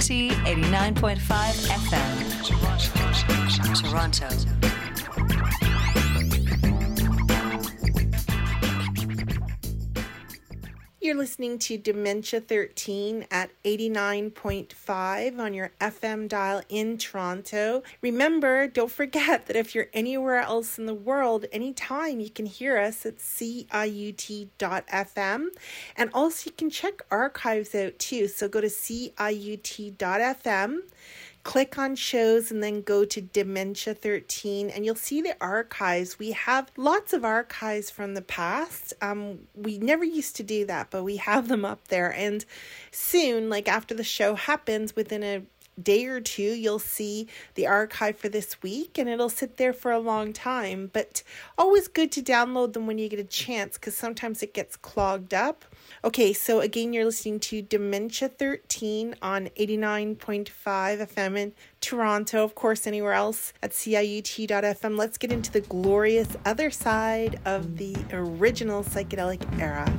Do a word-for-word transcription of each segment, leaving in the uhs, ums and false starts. City eighty-nine point five F M, Toronto. You're listening to Dementia thirteen at eighty-nine point five on your F M dial in Toronto. Remember, don't forget that if you're anywhere else in the world, anytime you can hear us at C I U T dot F M. And also you can check archives out too. So go to C I U T dot F M. Click on shows and then go to Dementia thirteen and you'll see the archives. We have lots of archives from the past. Um, we never used to do that, but we have them up there. And soon, like after the show happens, within a day or two, you'll see the archive for this week and it'll sit there for a long time. But always good to download them when you get a chance because sometimes it gets clogged up. Okay, so again, you're listening to Dementia thirteen on eighty-nine point five F M in Toronto, of course, anywhere else at C I U T dot F M. Let's get into the glorious other side of the original psychedelic era.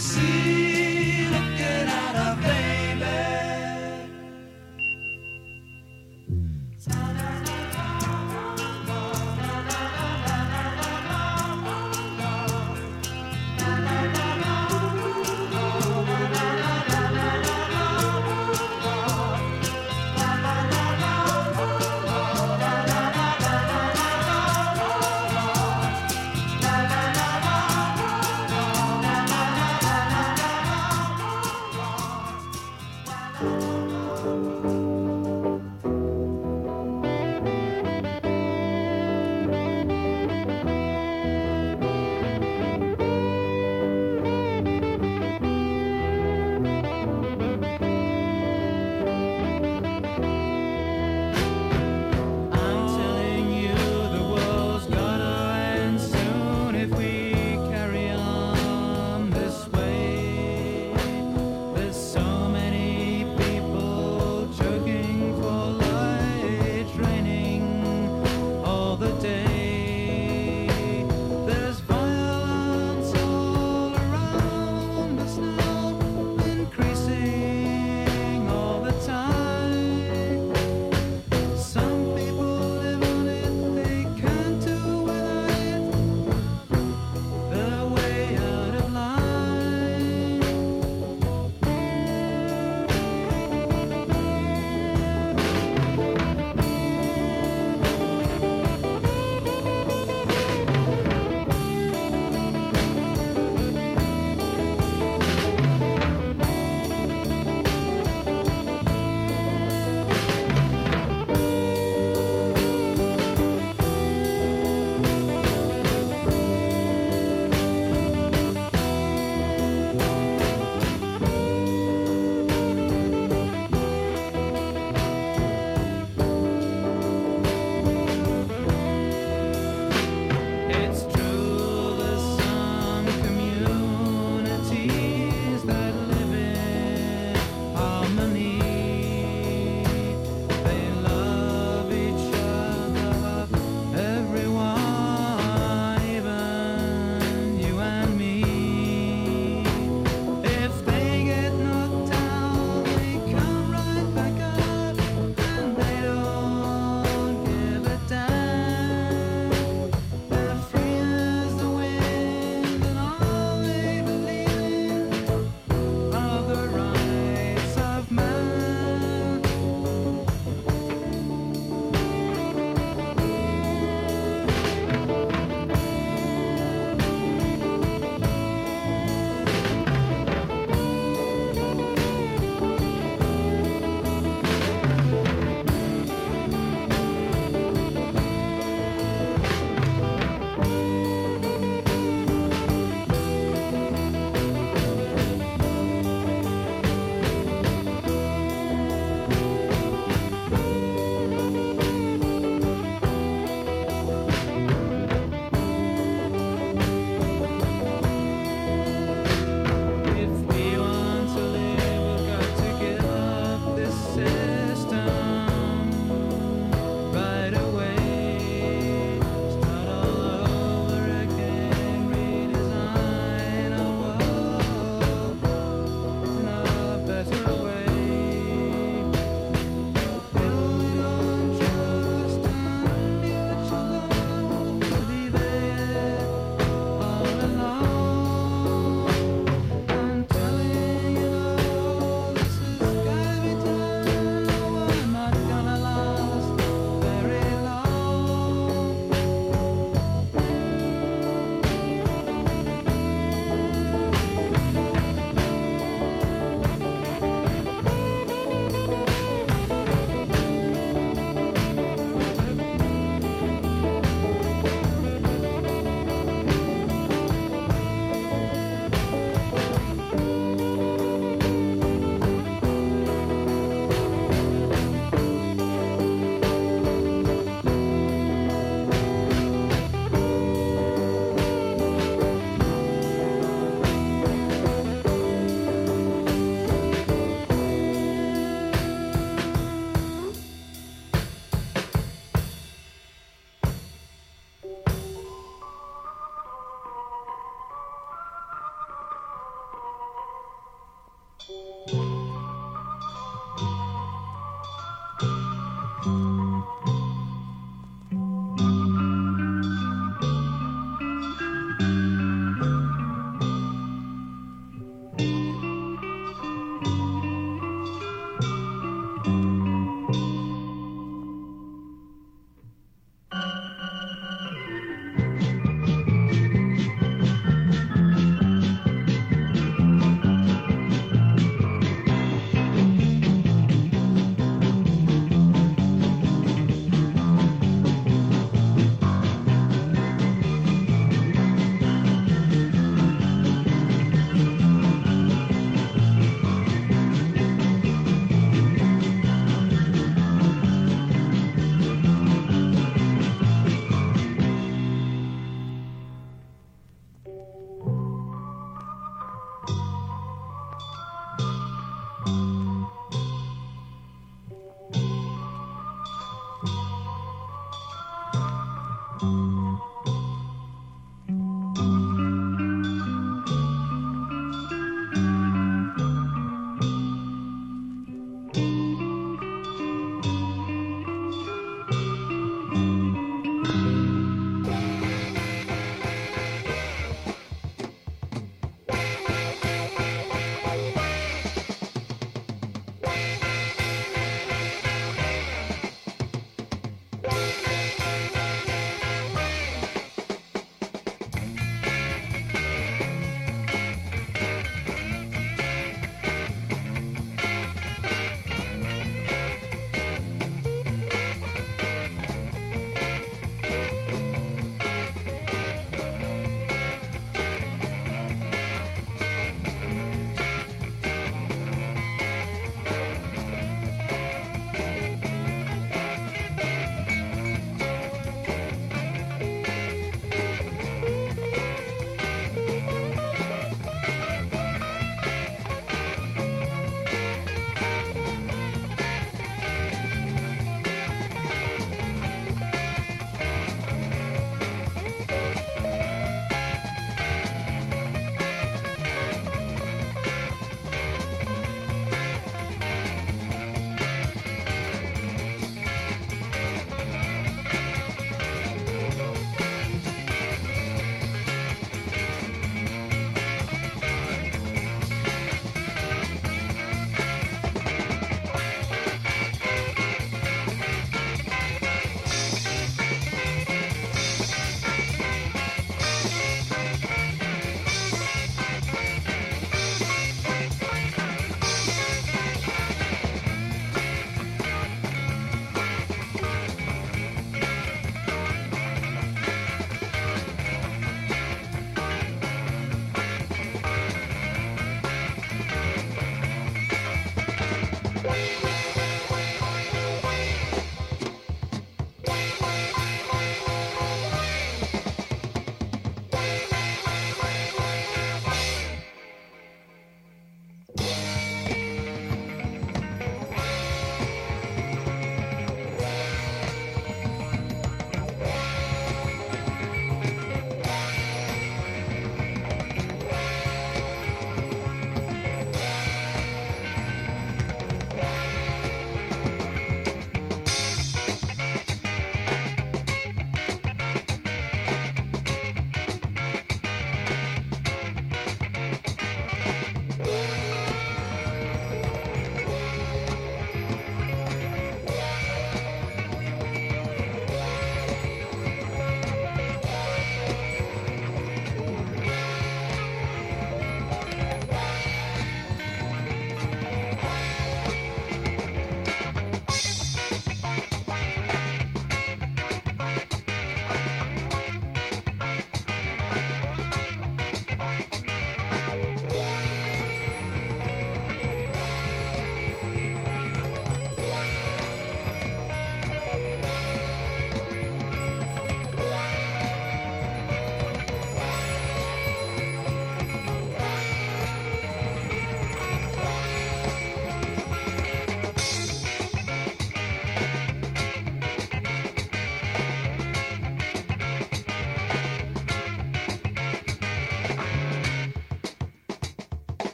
sea looking at a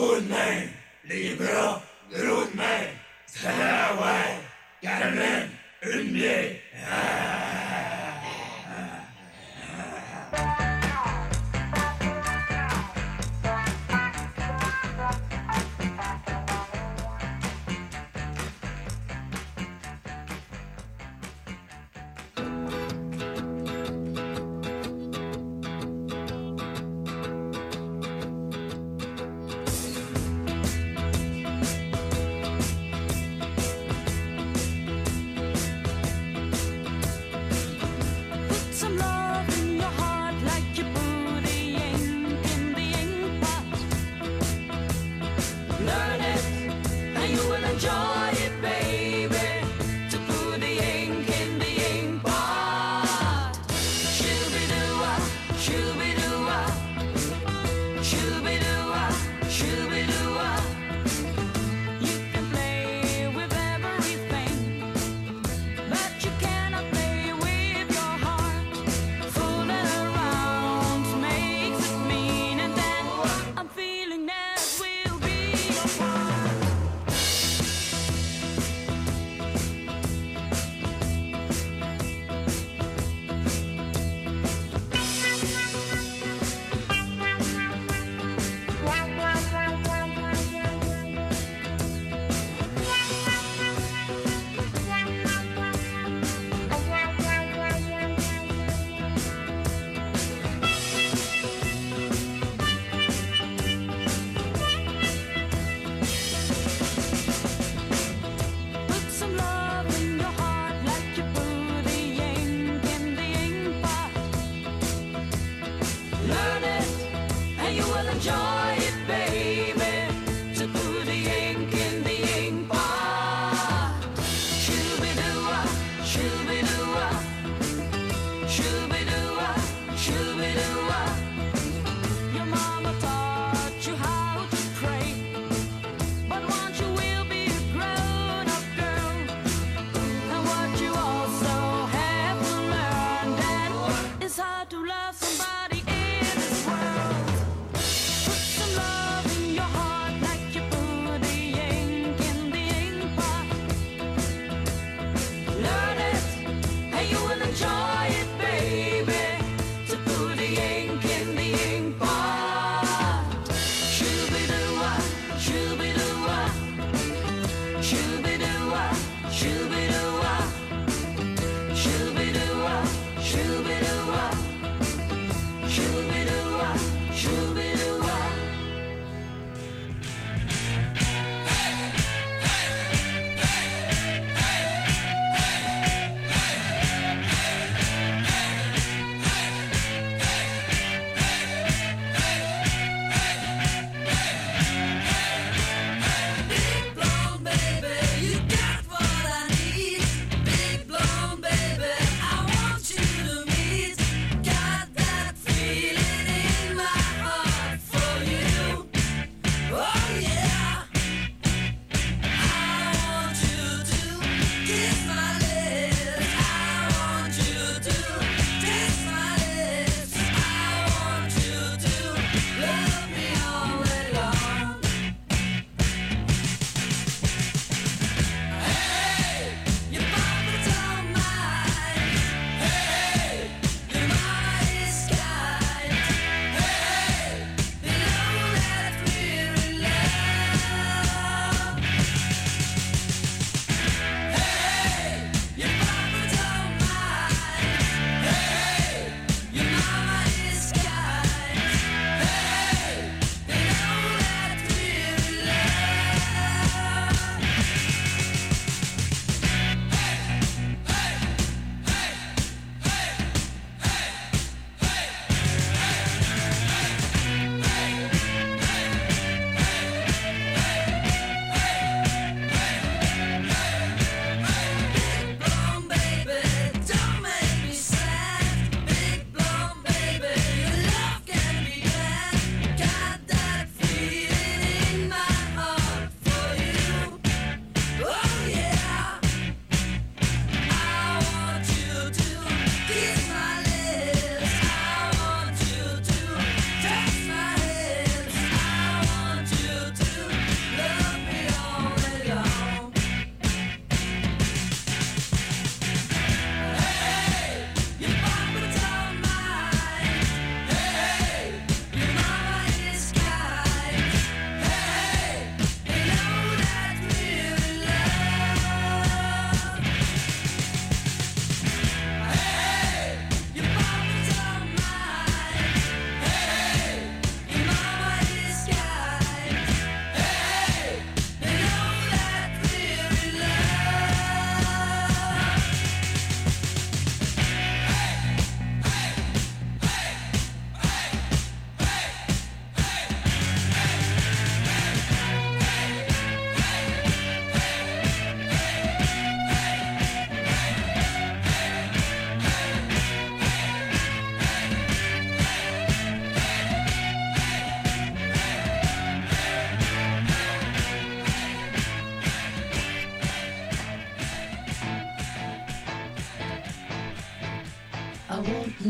Old man, libro, groot man, Sarawai, Carmen, Unbe.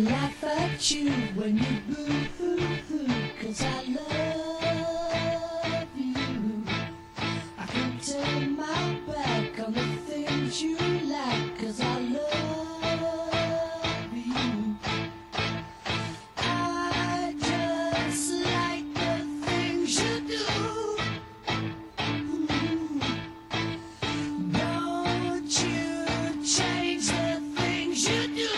laugh at you when you boo-hoo-hoo, cause I love you. I can turn my back on the things you like, cause I love you. I just like the things you do. Don't you change the things you do.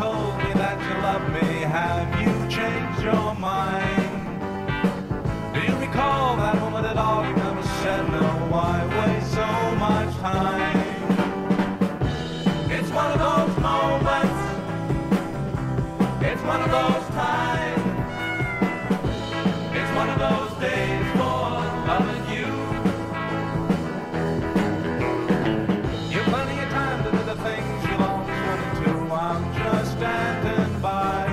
told me that you love me, have you changed your mind? Do you recall that moment at all? You never said no, why waste so much time? It's one of those moments, it's one of those times, it's one of those days for loving you. You've plenty of time to do the things you always wanted to, I'm just standing by.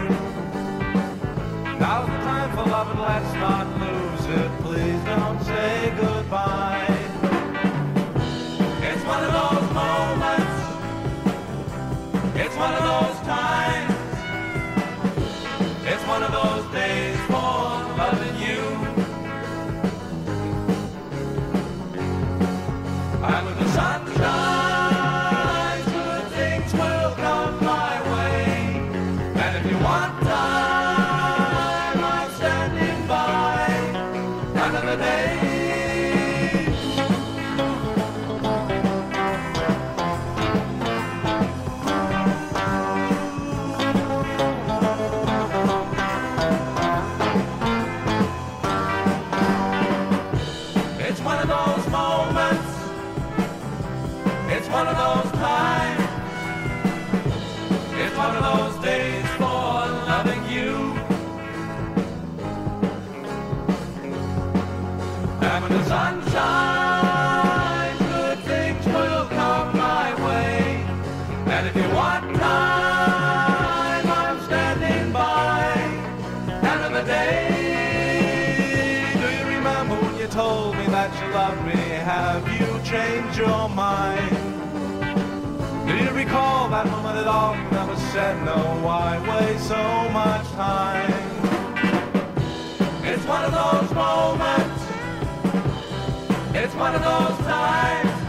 Now's the time for love and let's not lose it, please don't say goodbye. It's one of those moments, it's one of those times, it's one of those days for loving you. And when the sun shines, good things will come my way. And if you want time, I'm standing by another day. It's one of those times, it's one of those days for loving you. And when the sun shines, good things will come my way. And if you want time, I'm standing by another day. Do you remember when you told me that you loved me? Have you changed your mind? Do you recall that moment at all? You never said no, why waste so much time? It's one of those moments, it's one of those times,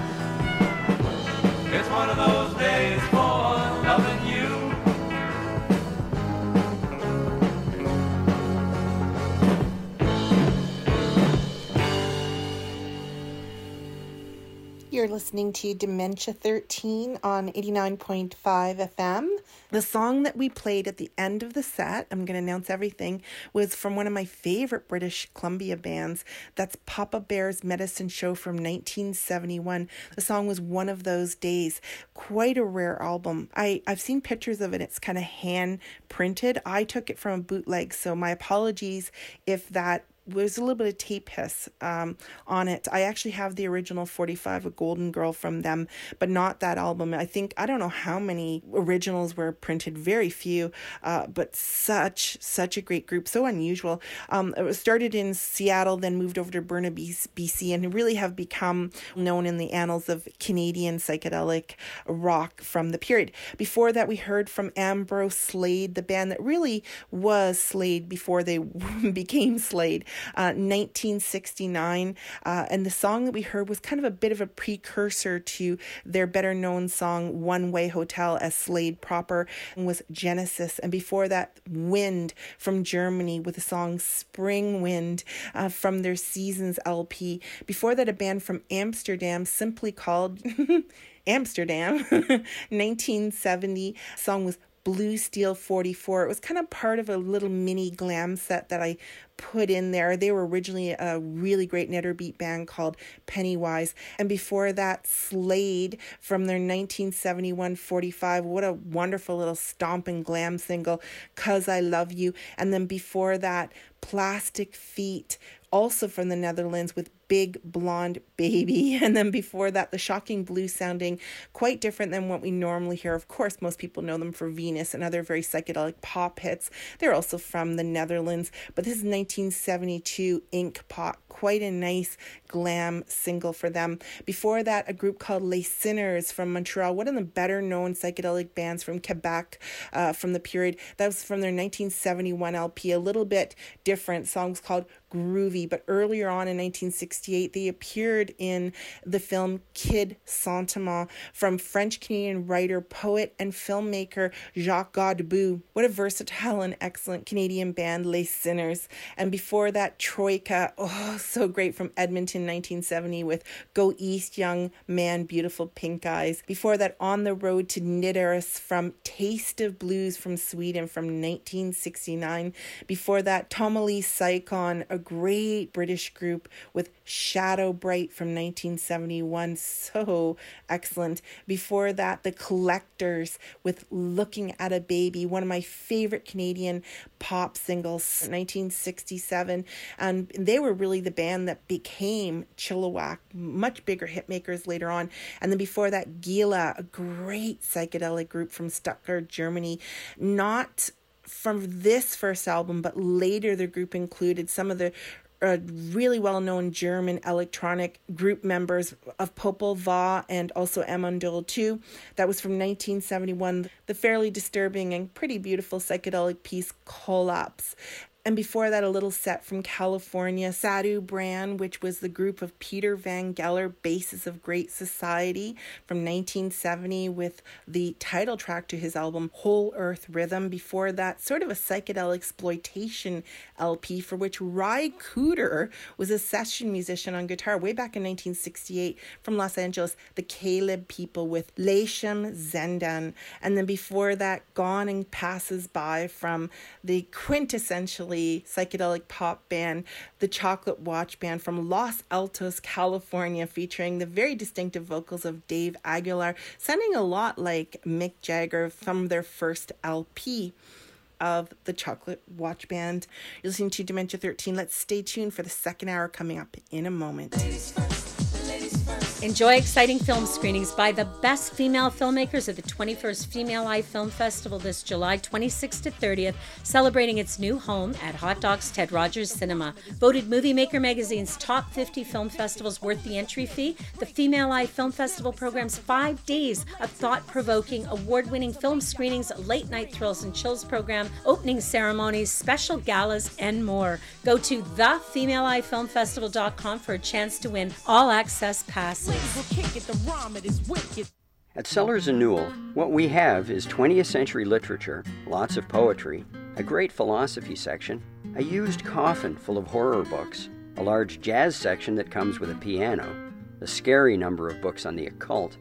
it's one of those days for loving you. You're listening to Dementia thirteen on eighty-nine point five F M. The song that we played at the end of the set, I'm going to announce everything, was from one of my favorite British Columbia bands. That's Papa Bear's Medicine Show from nineteen seventy-one. The song was One of Those Days. Quite a rare album. I, I've seen pictures of it. It's kind of hand printed. I took it from a bootleg, so my apologies if that there's a little bit of tape hiss um, on it. I actually have the original forty-five, a Golden Girl from them, but not that album. I think, I don't know how many originals were printed, very few, uh, but such, such a great group, so unusual. Um, it was started in Seattle, then moved over to Burnaby, B C, and really have become known in the annals of Canadian psychedelic rock from the period. Before that, we heard from Ambrose Slade, the band that really was Slade before they became Slade. Uh, nineteen sixty-nine, uh, and the song that we heard was kind of a bit of a precursor to their better known song One Way Hotel as Slade proper, and was Genesis. And before that, Wind from Germany with the song Spring Wind uh, from their Seasons L P. Before that, a band from Amsterdam simply called Amsterdam, nineteen seventy, song was Blue Steel forty-four. It was kind of part of a little mini glam set that I put in there. They were originally a really great Netterbeat band called Pennywise. And before that, Slade from their nineteen seventy-one forty-five. What a wonderful little stomp and glam single, Cause I Love You. And then before that, Plastic Feet, also from the Netherlands, with Big Blonde Baby. And then before that, the Shocking Blue, sounding quite different than what we normally hear. Of course, most people know them for Venus and other very psychedelic pop hits. They're also from the Netherlands, but this is nineteen seventy-two, Inkpot. Quite a nice glam single for them. Before that, a group called Les Sinners from Montreal, one of the better known psychedelic bands from Quebec uh, from the period. That was from their nineteen seventy-one L P, a little bit different. Songs called Groovy, but earlier on in nineteen sixty, nineteen sixty-eight, they appeared in the film Kid Sentiment from French-Canadian writer, poet, and filmmaker Jacques Godbout. What a versatile and excellent Canadian band, Les Sinners. And before that, Troika, oh, so great, from Edmonton, nineteen seventy, with Go East, Young Man, Beautiful Pink Eyes. Before that, On the Road to Nidaros from Taste of Blues from Sweden from nineteen sixty-nine. Before that, Tomali Psycom, a great British group, with Shadow Bright from nineteen seventy-one. So excellent. Before that, The Collectors with Looking at a Baby, one of my favorite Canadian pop singles, nineteen sixty-seven. And they were really the band that became Chilliwack, much bigger hit makers later on. And then before that, Gila, a great psychedelic group from Stuttgart, Germany. Not from this first album, but later the group included some of the Uh, really well-known German electronic group members of Popol Vuh and also Amundol too. That was from nineteen seventy-one, the fairly disturbing and pretty beautiful psychedelic piece Collapse. And before that, a little set from California, Sadhu Brand, which was the group of Peter Van Geller, bassist of Great Society, from nineteen seventy, with the title track to his album Whole Earth Rhythm. Before that, sort of a psychedelic exploitation L P for which Ry Cooder was a session musician on guitar way back in nineteen sixty-eight from Los Angeles, the Caleb people with Leisham Zendan. And then before that, Gone and Passes By from the quintessentially psychedelic pop band, The Chocolate Watch Band from Los Altos, California, featuring the very distinctive vocals of Dave Aguilar, sounding a lot like Mick Jagger from their first L P of The Chocolate Watch Band. You're listening to Dementia thirteen. Let's stay tuned for the second hour coming up in a moment. Ladies first, ladies first. Enjoy exciting film screenings by the best female filmmakers at the twenty-first Female Eye Film Festival this July twenty-sixth to thirtieth, celebrating its new home at Hot Docs Ted Rogers Cinema. Voted Movie Maker Magazine's top fifty film festivals worth the entry fee, the Female Eye Film Festival programs five days of thought-provoking, award-winning film screenings, late-night thrills and chills program, opening ceremonies, special galas, and more. Go to the female eye film festival dot com for a chance to win all-access passes. At Sellers and Newell, what we have is twentieth century literature, lots of poetry, a great philosophy section, a used coffin full of horror books, a large jazz section that comes with a piano, a scary number of books on the occult,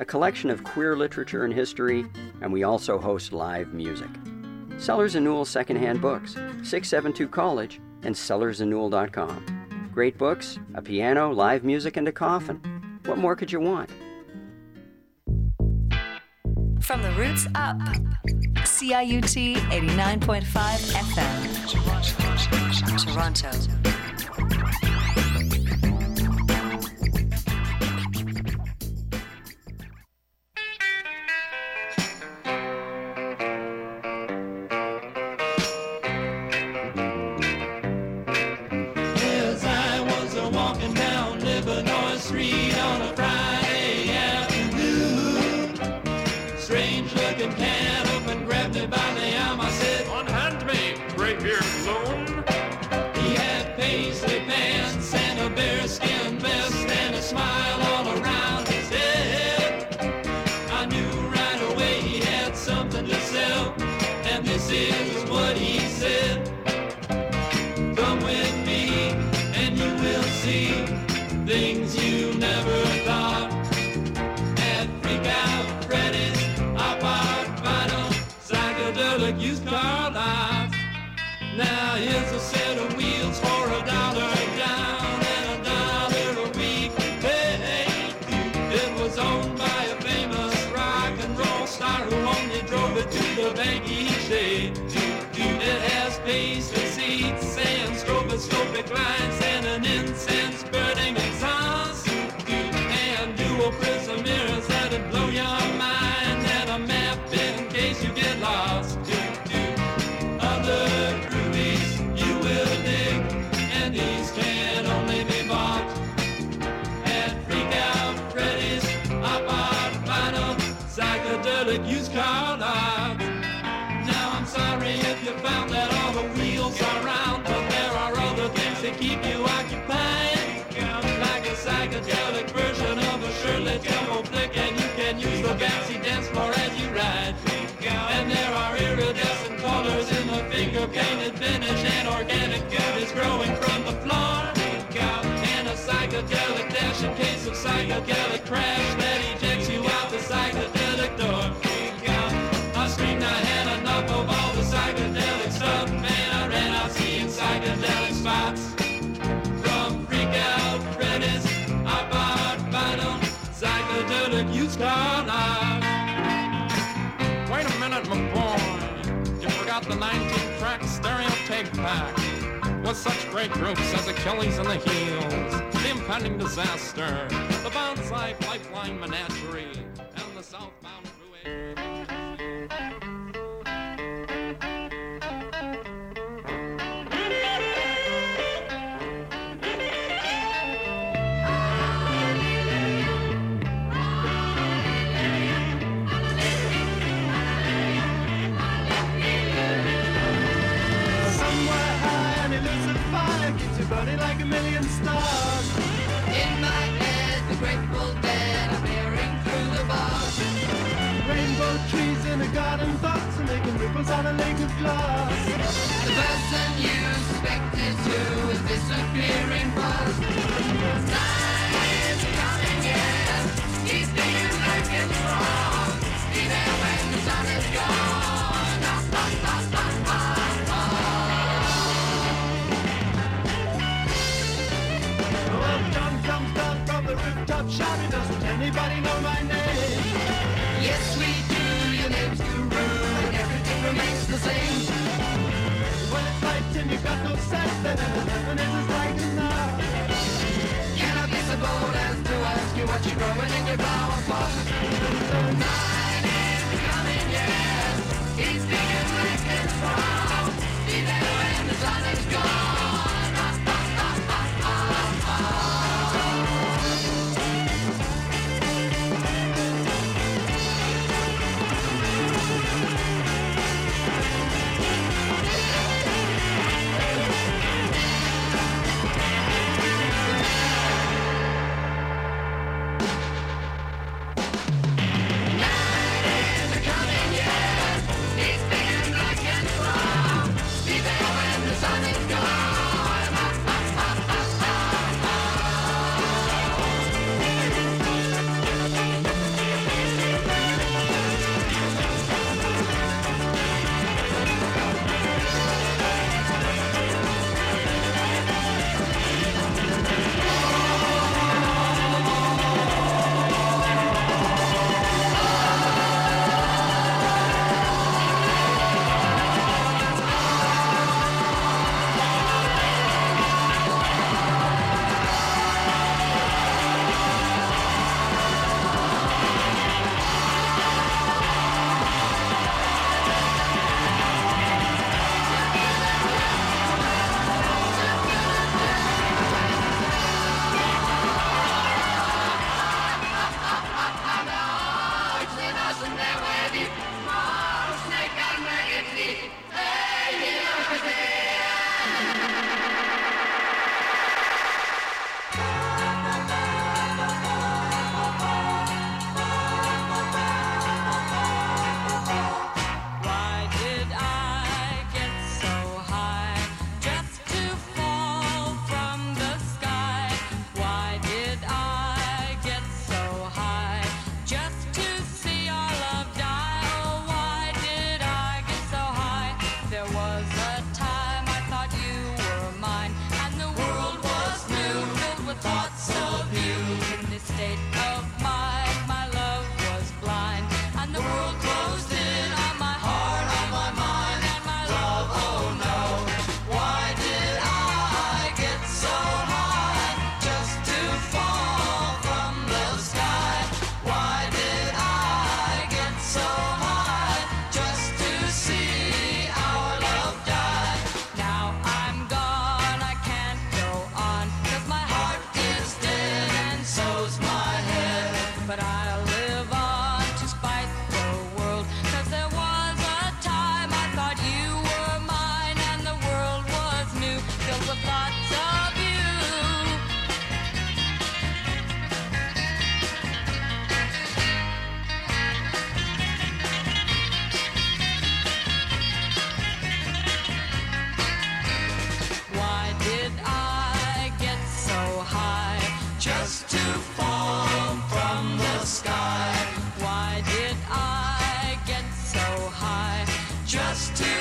a collection of queer literature and history, and we also host live music. Sellers and Newell secondhand books, six seventy-two College and sellers and newell dot com. Great books, a piano, live music, and a coffin. What more could you want? From the roots up, C I U T eighty-nine point five F M, Toronto. As I was a walking down Livernois Street on a Friday afternoon, strange looking cat up and grabbed me by the arm. I said, "Unhand me, greybeard zone." He had paisley pants and a bearskin vest and a smile all around his head. I knew right away he had something to sell, and this is what he said: "Come with me and you will see things you never thought. At Freak Out Freddy's, I bought vinyl, psychedelic used car lots. Now here's a set of wheels for a dollar down and a dollar a week. Hey, it was owned by a famous rock and roll star who only drove it to the bank each day. It has pastry seats and stroboscopic lights and an incense burning exhaust and dual prism mirrors that'll blow your mind and a map in case you get lost. Other groovies you will dig, and these can only be bought at Freak Out Freddy's. I bought vinyl, psychedelic used car lots. Now I'm sorry if you found that all the wheels are round, but there are other things that keep you occupied. psychedelic crash that ejects you out the psychedelic door. Freak out. I screamed, I had enough of all the psychedelic stuff. Man, I ran out seeing psychedelic spots. From freak out credits, I bought vinyl psychedelic used car live. Wait a minute, my boy. You forgot the nineteen track stereo tape pack. With such great groups as Achilles and the Heels, the impending disaster, the Bounce Life Lifeline Menagerie, and the southbound Ruin. Burning like a million stars. In my head, the Grateful Dead are bearing through the bars. Rainbow trees in a garden box and making ripples on a lake of glass. The person you suspected to is disappearing fast. Night is coming in, he's being like it's wrong. Be there when the sun is gone. Ah, ah, ah, ah, ah, ah. The rooftop shouting, doesn't anybody know my name? Yes, we do, your name's Guru, and everything remains the same. When it's light and you've got no sense, then heaven is as light as now. Can I be so bold as to ask you what you're growing in your flower pot? The night is coming, yes, he's digging like it's wrong. Be there when the sun is gone. Now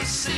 So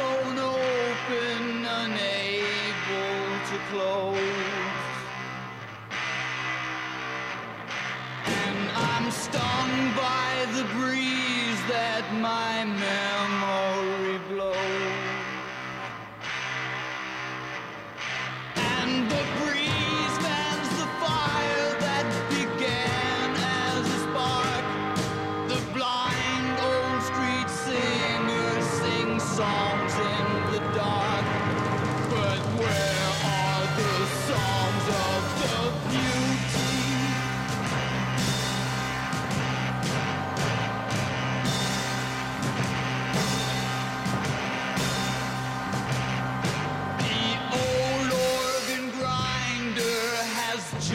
open, closed. And I'm stung by the breeze that my memory blows. And the breeze fans the fire that began as a spark. The blind old street singer sings songs in the dark. But where are the songs of the beauty?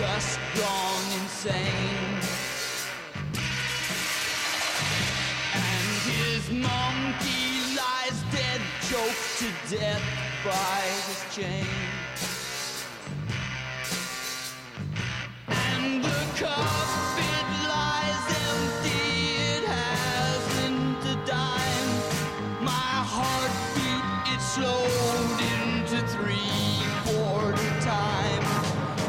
Just gone insane, and his monkey lies dead, choked to death by his chain. And the cup, it lies empty, it hasn't a dime. My heartbeat, it slowed into three-quarter time.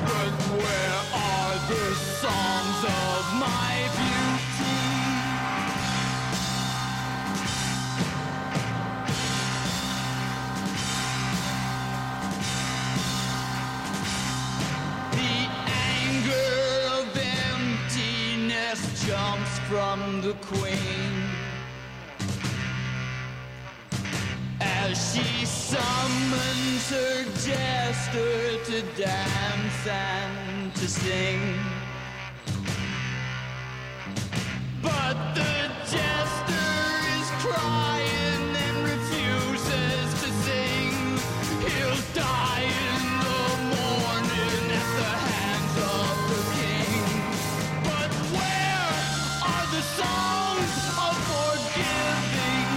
But where are the songs of my beauty? The anger of emptiness jumps from the queen as she summons her jester to dance and to sing. But the jester is crying and refuses to sing. He'll die in the morning at the hands of the king. But where are the songs of forgiving?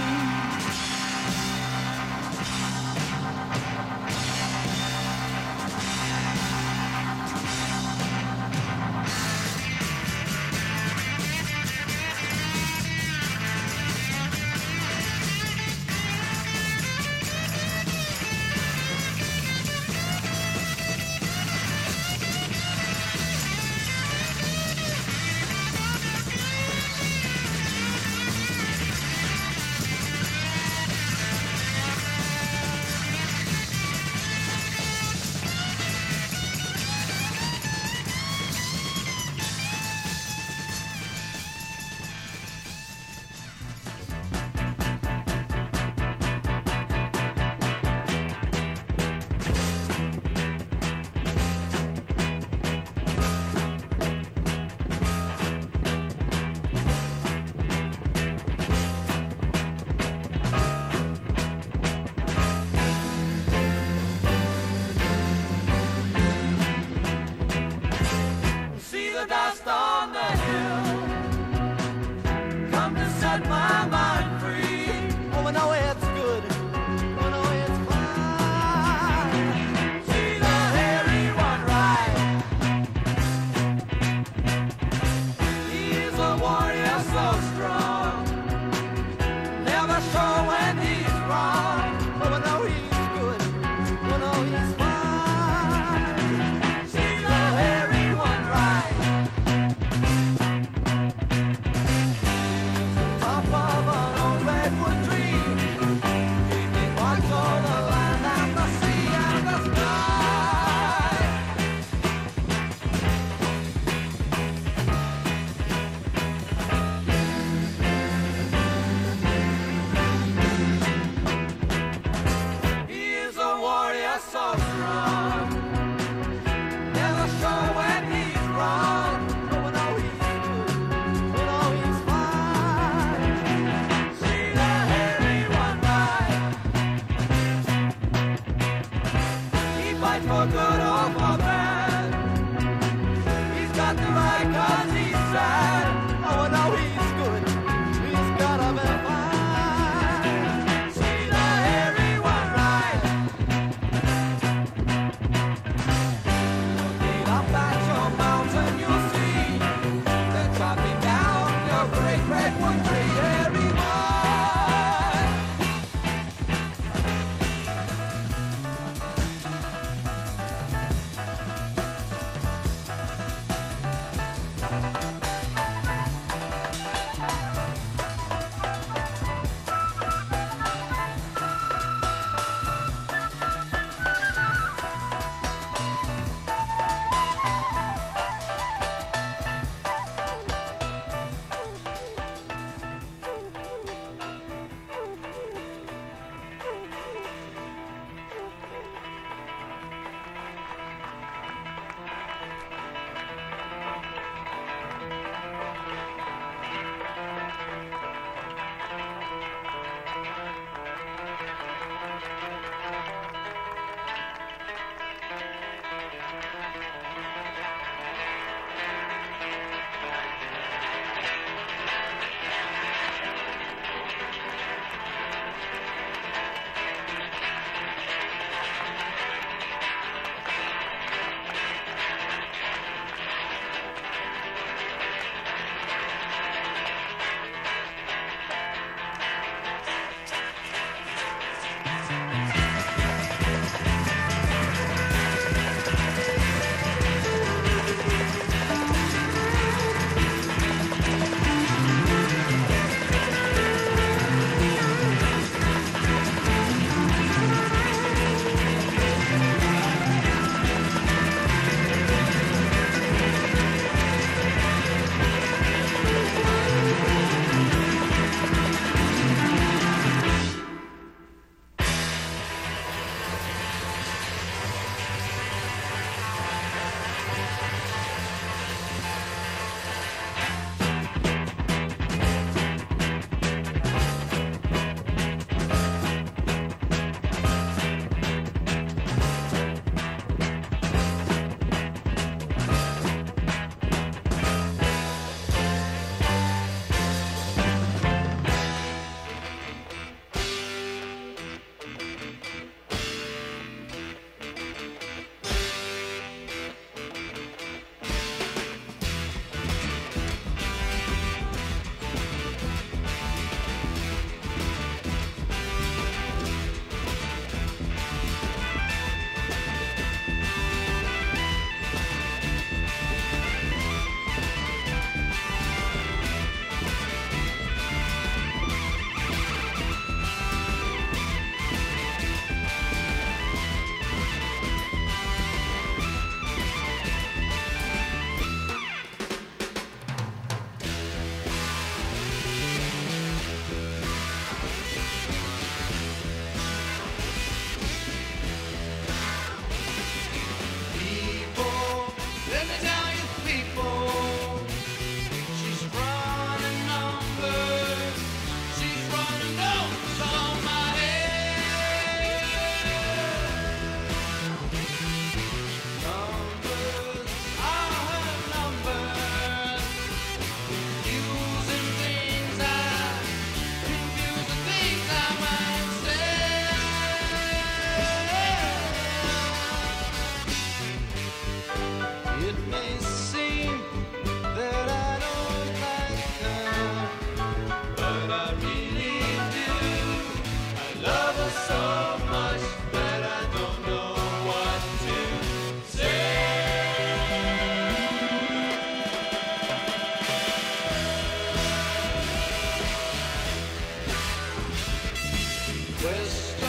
Question,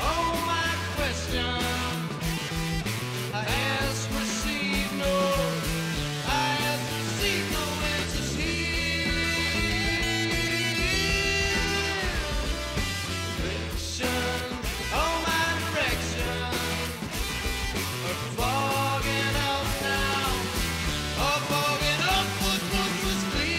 oh my question, I ask, receive, no, I ask, receive, no answers here. Direction, oh my direction, are fogging up now, are fogging up what once was clear.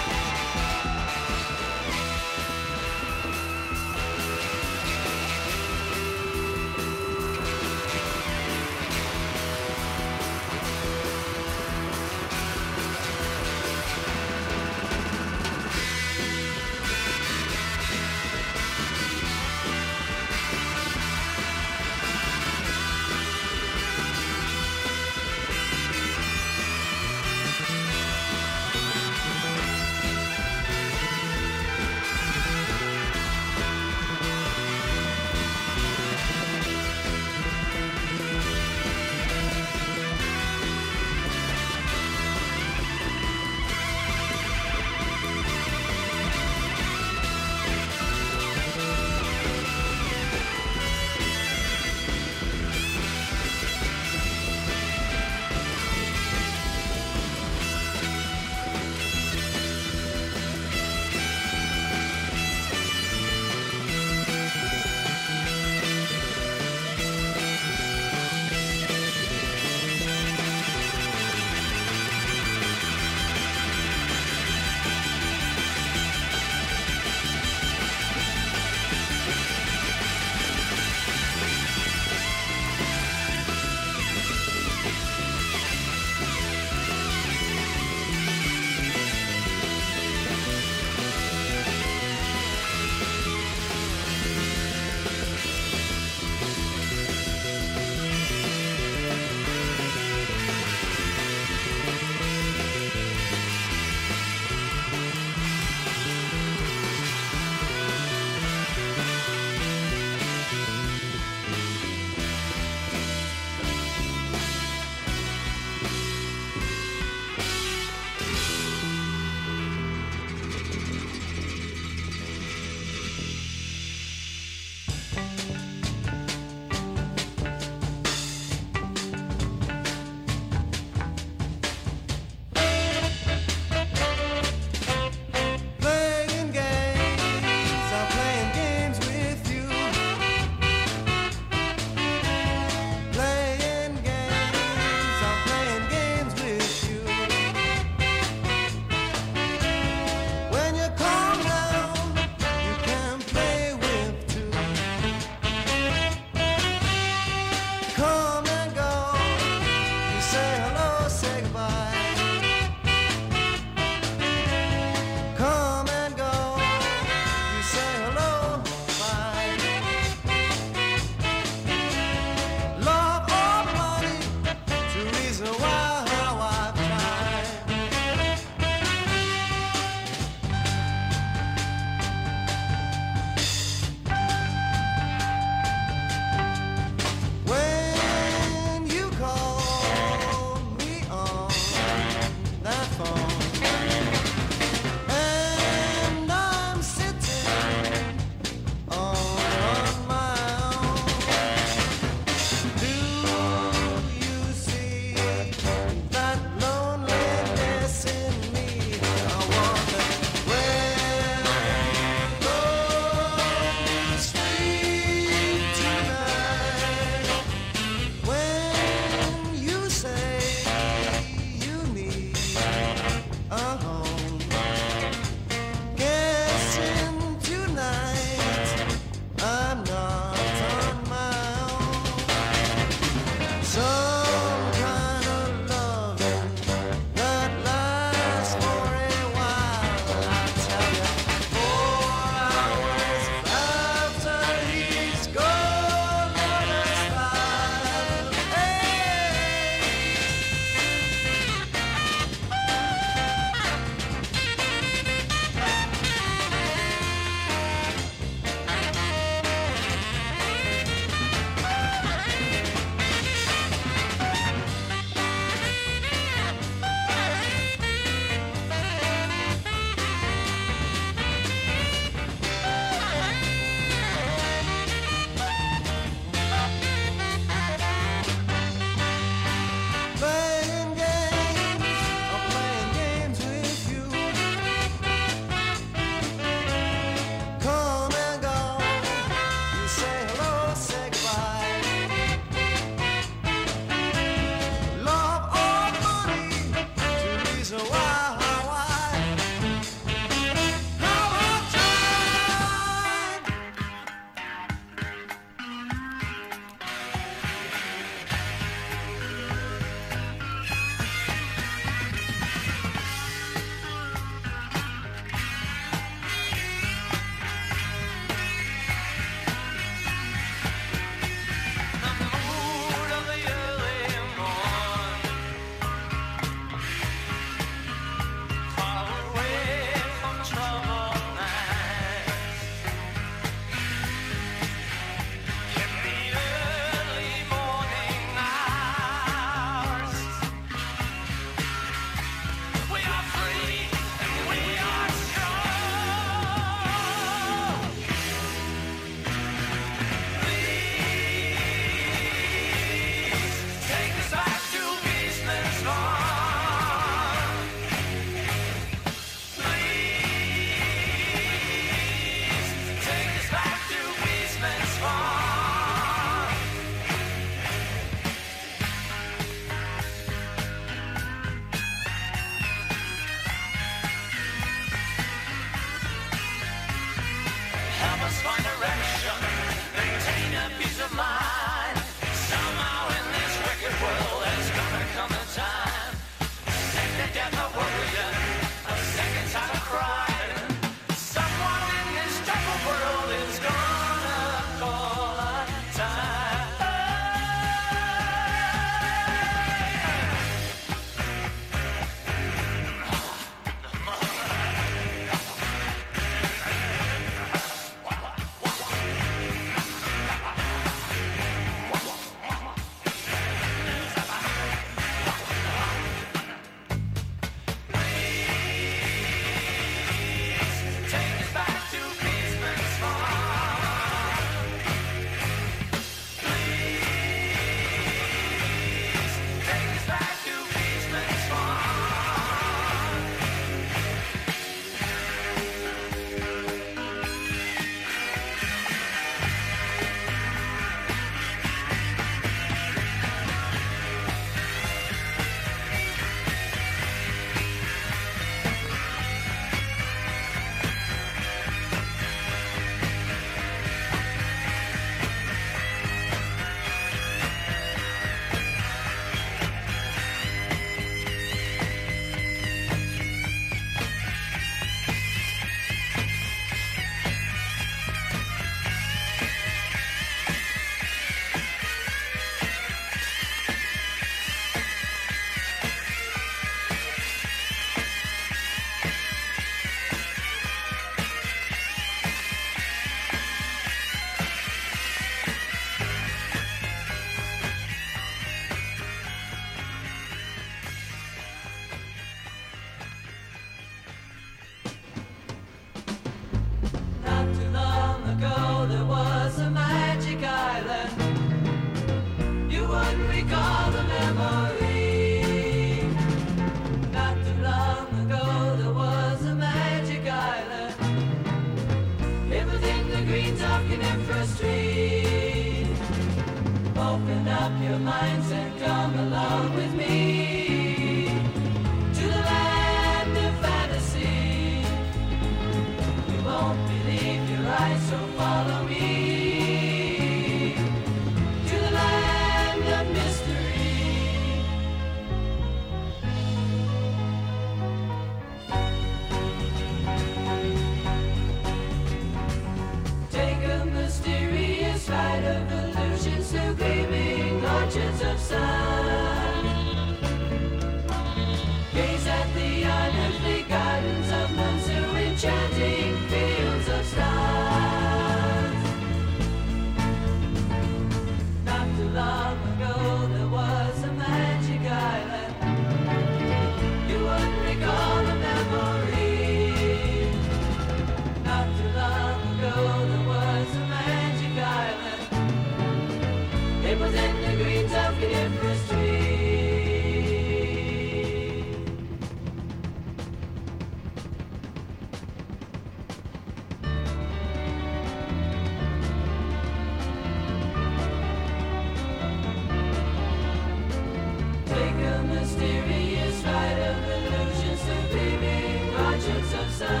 Why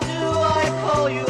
do I call you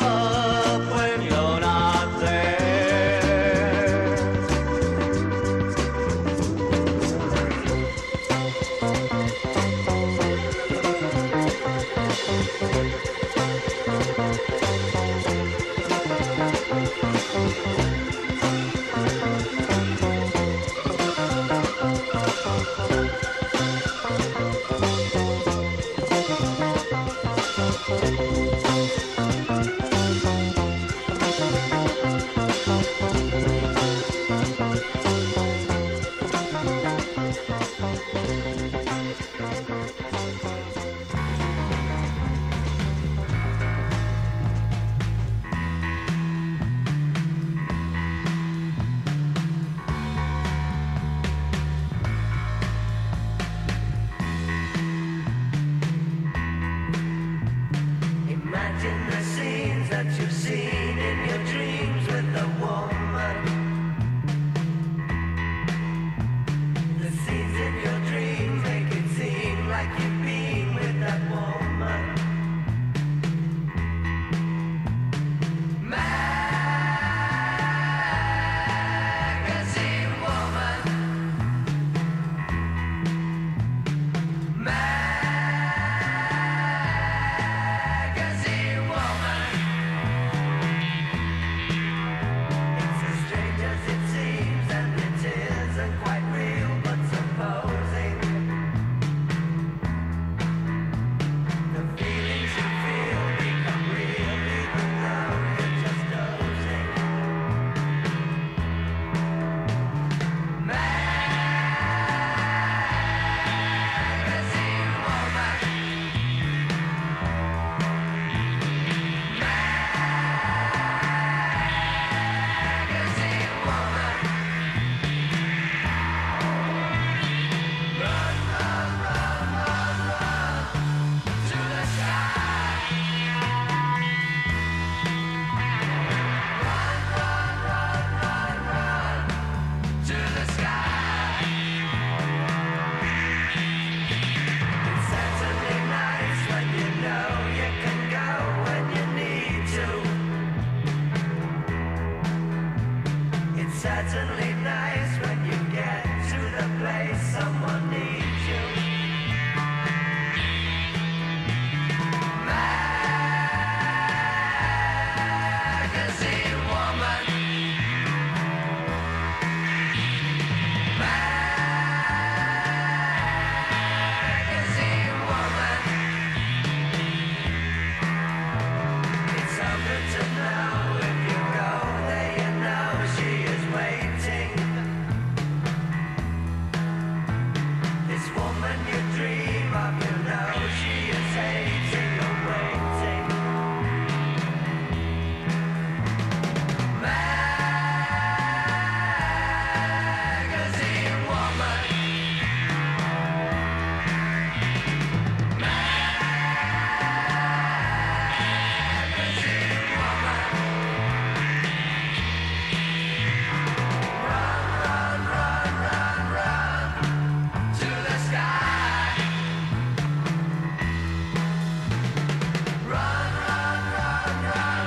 up when you're not there? certainly nice when you get to the place someone needs you. Magazine woman. Magazine woman. It's so good to know if you go there you know she is waiting. This woman you dream of you know she is hating you waiting. Magazine woman. Magazine woman. Run, run, run, run, run to the sky. Run, run, run, run, run to the sky. Run, run, run, run, run to the sky. Run, run, run, run, run to the sky. Run, run, run, run, run to the sky. Run, run, run, run, run to the sky. Run, run, run, run, run to the sky.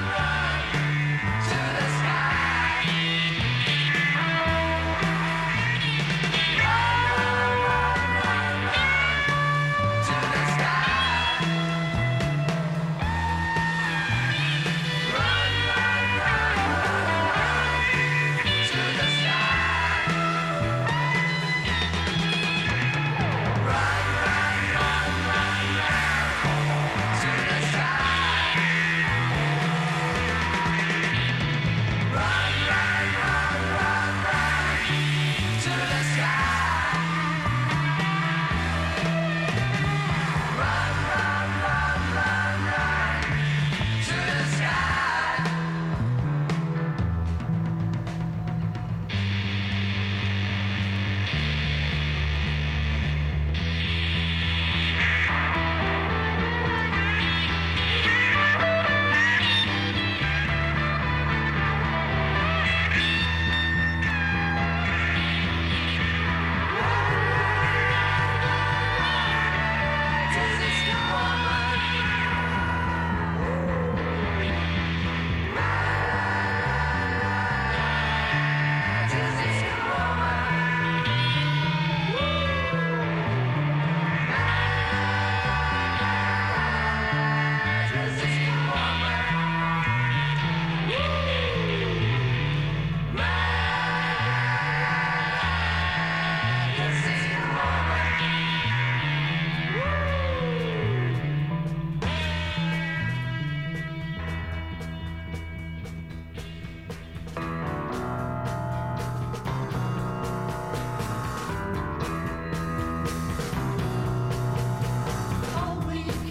All week,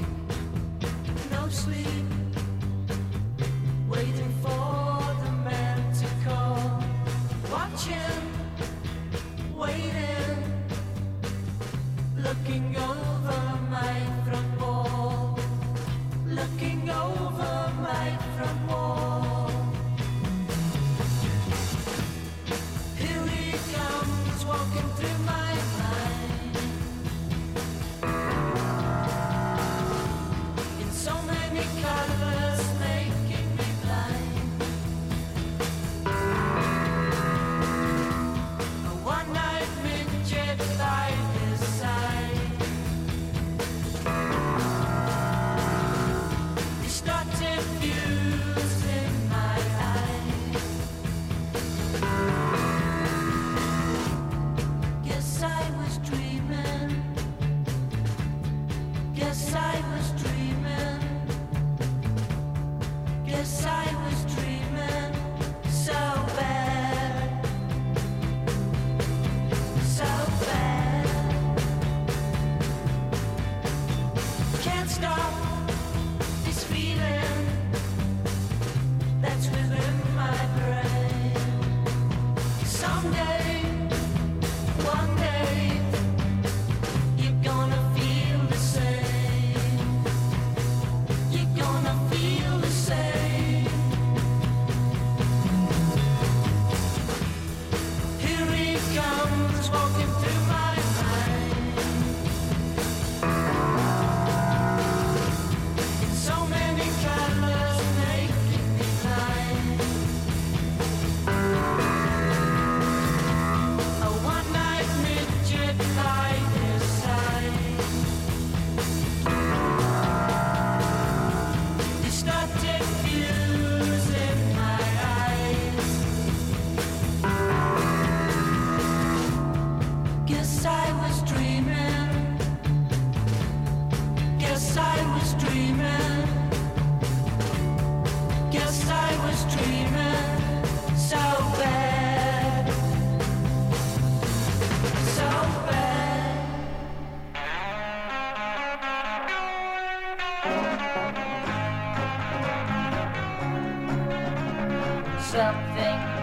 no sleep, waiting for the man to call, watching, waiting, looking over my front wall, looking over my front wall. Here he comes, walking through my mind. In so many colors, making me blind. A one-eyed midget by his side. He's not infused in my eyes. Guess I was dreaming. Guess I was dreaming. Guess I was dreaming so bad. So bad. Can't stop this feeling that's within my brain. Someday, one day, you're gonna feel the same. You're gonna feel the same. Here he comes, walking through my mind. In so many colors, making me blind.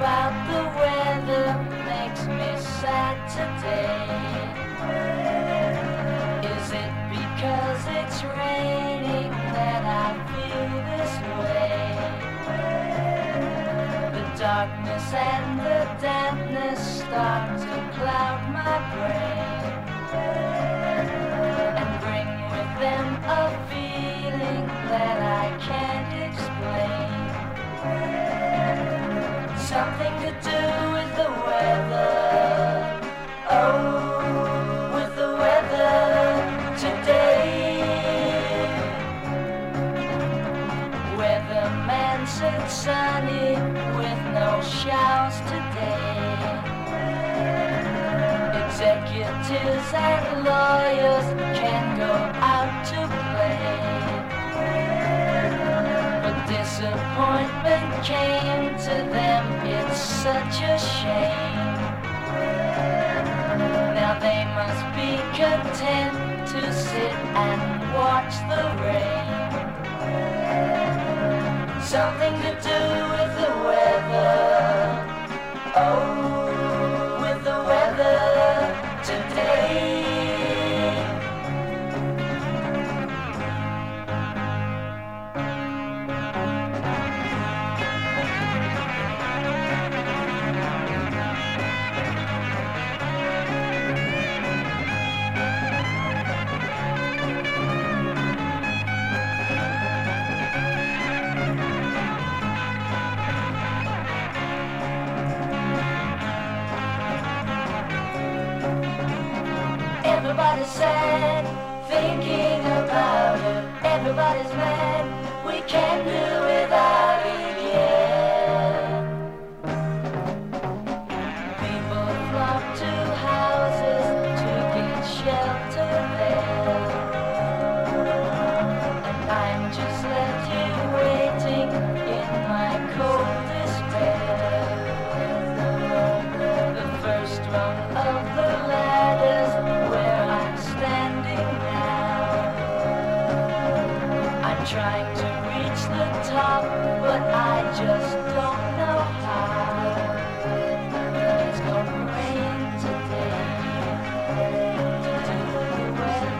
about the weather makes me sad today. Is it because it's raining that I feel this way? The darkness and the dampness start to cloud my brain and bring with them a feeling that I can't explain. Something to do with the weather. Oh, with the weather today. Weatherman said sunny with no showers today. Executives and lawyers can go out to play. Disappointment came to them, it's such a shame. Now they must be content to sit and watch the rain. Something to do with the weather. Oh, with the weather today. Everybody's sad, thinking about it. Everybody's mad, we can't do without it, yeah. People flock to houses to get shelter there. And I'm just left here waiting in my cold despair. The first rung of the ladders trying to reach the top, but I just don't know how. It's gonna rain today. To do the weather.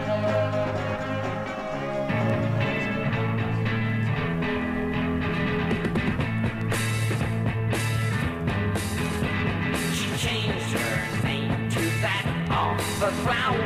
She changed her name to that of the flower.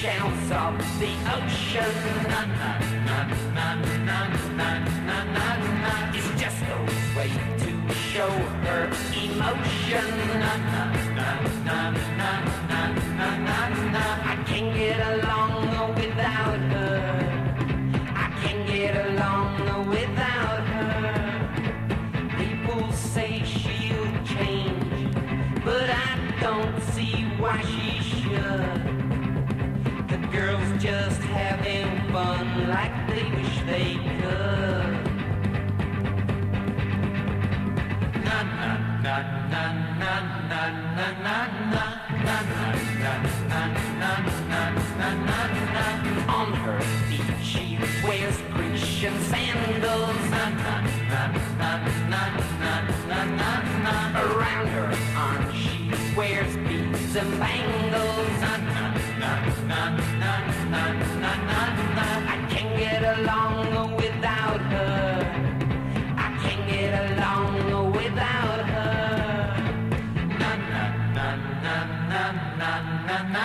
Shells of the ocean. Na na na na na na na na na. It's just a way to show her emotion. Na na na na na na na na na. I can't get along without her. I can't get along without her. People say she'll change, but I don't see why she should. Girls just having fun like they wish they could. Na na na na na na na na na na na na na na na na. On her feet she wears Grecian sandals. Na na na na na na na na. Around her arm she wears beads and bangles. Na na na na na na na na na. I can't get along without her. I can't get along without her. Na na na na na na na na na.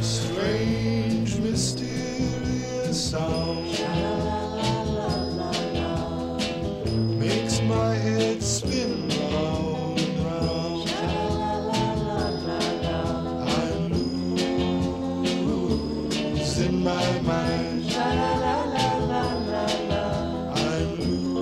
Strange. what's in my mind. La la la la la la. I'm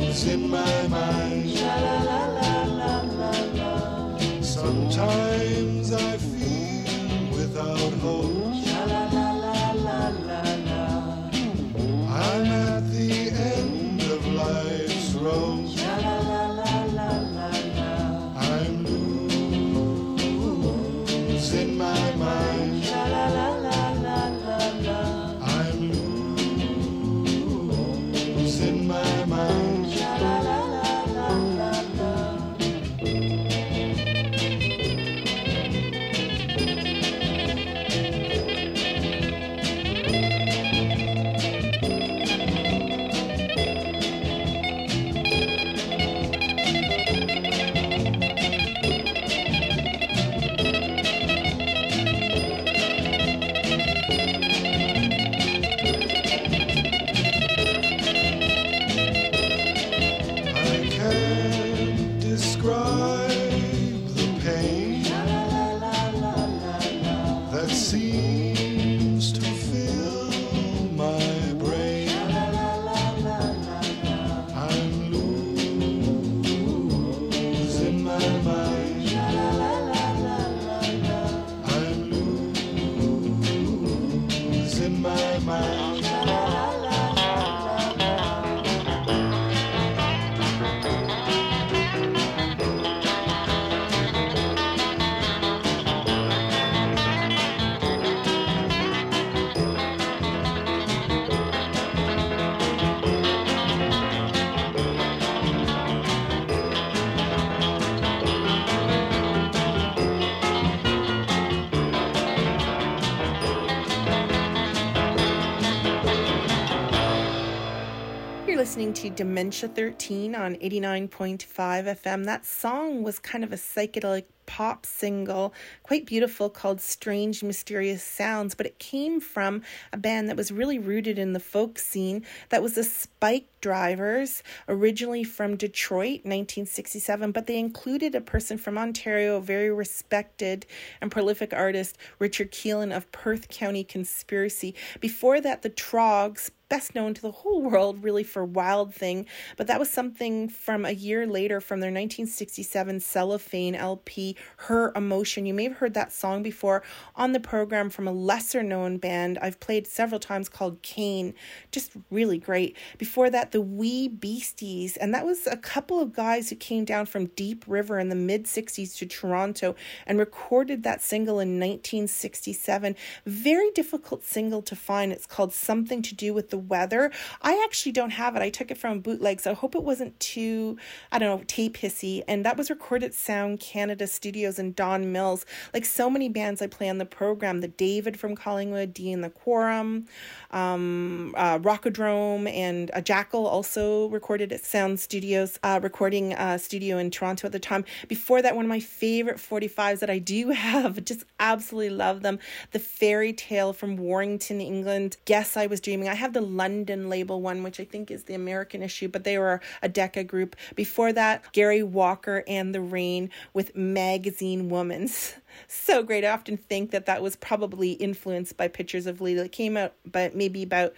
losing my mind. La la la la la la. Sometimes I feel without hope. La la la la la la. I'm at the end of life's road. La la la la la la la. I'm losing my mind. To Dementia thirteen on eighty-nine point five F M. That song was kind of a psychedelic pop single, quite beautiful, called Strange Mysterious Sounds, but it came from a band that was really rooted in the folk scene. That was the Spike Drivers, originally from Detroit, nineteen sixty-seven, but they included a person from Ontario, a very respected and prolific artist, Richard Keelan of Perth County Conspiracy. Before that, the Trogs, best known to the whole world really for Wild Thing, but that was something from a year later from their nineteen sixty-seven Cellophane L P, Her Emotion. You may have heard that song before on the program from a lesser known band I've played several times called Kane. Just really great. Before that, the Wee Beasties, and that was a couple of guys who came down from Deep River in the mid sixties to Toronto and recorded that single in nineteen sixty-seven. Very difficult single to find. It's called Something to Do with the Weather. I actually don't have it. I took it from bootleg, so I hope it wasn't too, I don't know, tape hissy. And that was recorded at Sound Canada Studios in Don Mills. Like so many bands I play on the program, the David from Collingwood, D and the Quorum, um, uh, Rockadrome, and a Jackal also recorded at Sound Studios, uh, recording uh, studio in Toronto at the time. Before that, one of my favorite forty-fives that I do have, just absolutely love them, The Fairy Tale from Warrington, England, Guess I Was Dreaming. I have the London label one, which I think is the American issue, but they were a Decca group. Before that, Gary Walker and the Rain with Magazine Woman. So great. I often think that that was probably influenced by Pictures of Lila. It came out, but maybe about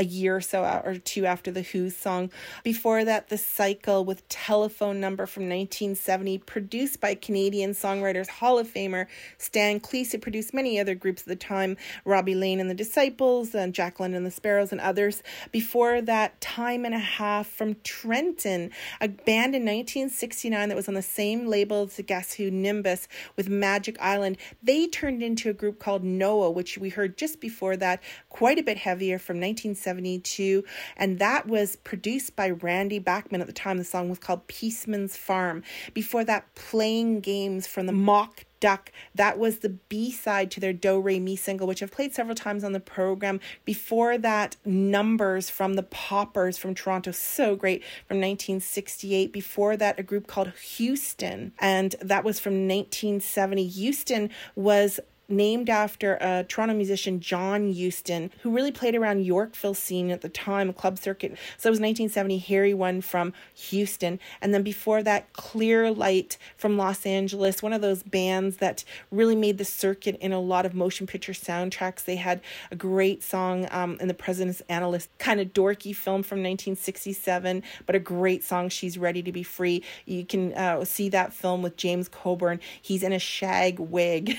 a year or so or two after the Who's song. Before that, The Cycle with Telephone Number from nineteen seventy, produced by Canadian Songwriters Hall of Famer Stan Cleese, who produced many other groups at the time, Robbie Lane and the Disciples, and Jacqueline and the Sparrows, and others. Before that, Time and a Half from Trenton, a band in nineteen sixty-nine that was on the same label as the Guess Who, Nimbus, with Magic Island. They turned into a group called Noah, which we heard just before that, quite a bit heavier, from nineteen seventy-two, and that was produced by Randy Bachman at the time. The song was called Peaceman's Farm. Before that, Playing Games from the Mock Duck. That was the B-side to their Do Re Mi single, which I've played several times on the program. Before that, Numbers from the Poppers from Toronto, so great, from nineteen sixty-eight. Before that, a group called Houston, and that was from nineteen seventy. Houston was named after a Toronto musician, John Huston, who really played around Yorkville scene at the time, club circuit. So it was nineteen seventy, Harry One from Houston. And then before that, Clear Light from Los Angeles, one of those bands that really made the circuit in a lot of motion picture soundtracks. They had a great song um, in The President's Analyst, kind of dorky film from nineteen sixty-seven, but a great song, She's Ready to Be Free. You can uh, see that film with James Coburn. He's in a shag wig.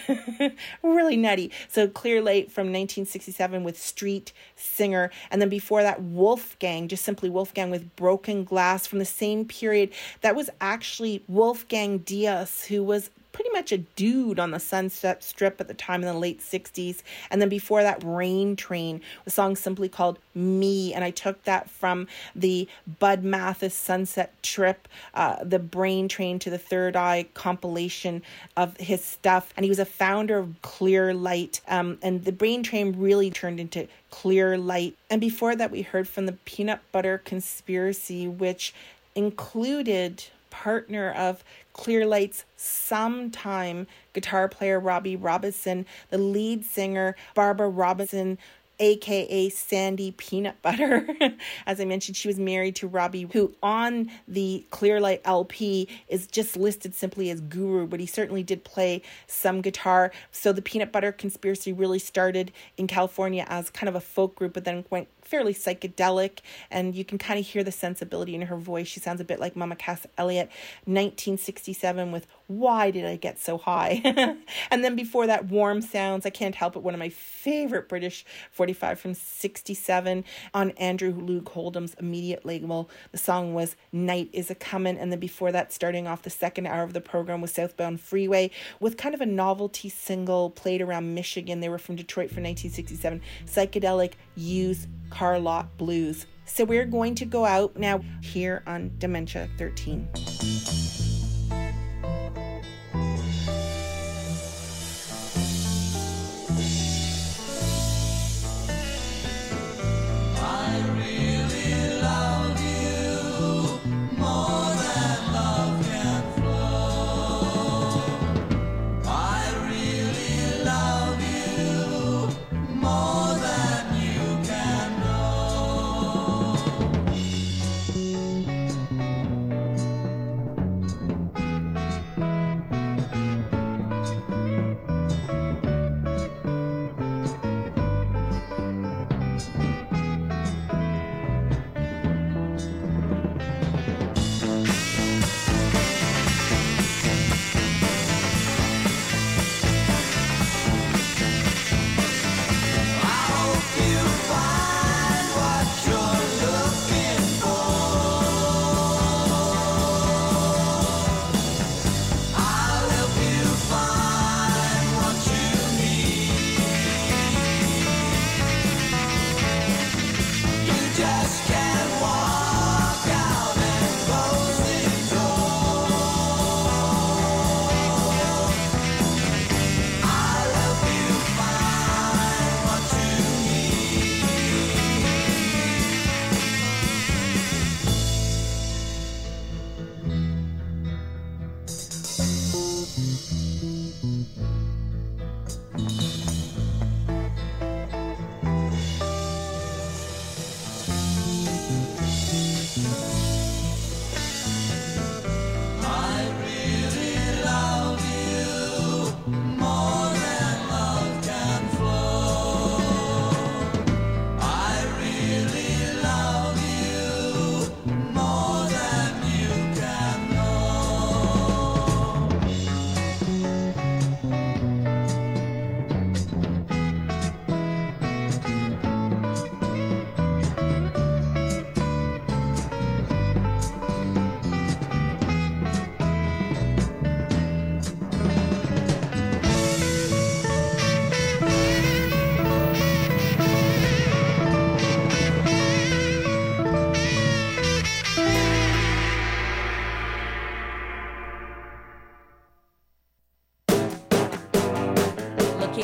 Really nutty. So Clear Light from nineteen sixty-seven with Street Singer. And then before that, Wolfgang, just simply Wolfgang with Broken Glass from the same period. That was actually Wolfgang Dias, who was pretty much a dude on the Sunset Strip at the time in the late sixties. And then before that, Brain Train, the song simply called Me. And I took that from the Bud Mathis Sunset Trip, uh, the Brain Train to the Third Eye compilation of his stuff. And he was a founder of Clear Light. Um, and the Brain Train really turned into Clear Light. And before that, we heard from the Peanut Butter Conspiracy, which included partner of Clear Light's sometime guitar player Robbie Robinson, the lead singer Barbara Robinson, aka Sandy Peanut Butter. As I mentioned, she was married to Robbie, who on the Clear Light L P is just listed simply as Guru, but he certainly did play some guitar. So the Peanut Butter Conspiracy really started in California as kind of a folk group, but then went fairly psychedelic, and you can kind of hear the sensibility in her voice. She sounds a bit like Mama Cass Elliot, nineteen sixty-seven with Why Did I Get So High? And then before that, Warm Sounds, I Can't Help It, one of my favorite British forty-five from sixty-seven on Andrew Luke Holdham's immediate label. The song was Night Is a Comin'. And then before that, starting off the second hour of the program was Southbound Freeway with kind of a novelty single played around Michigan. They were from Detroit from nineteen sixty-seven, psychedelic used car lot blues. So we're going to go out now here on Dementia thirteen.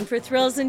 For thrills and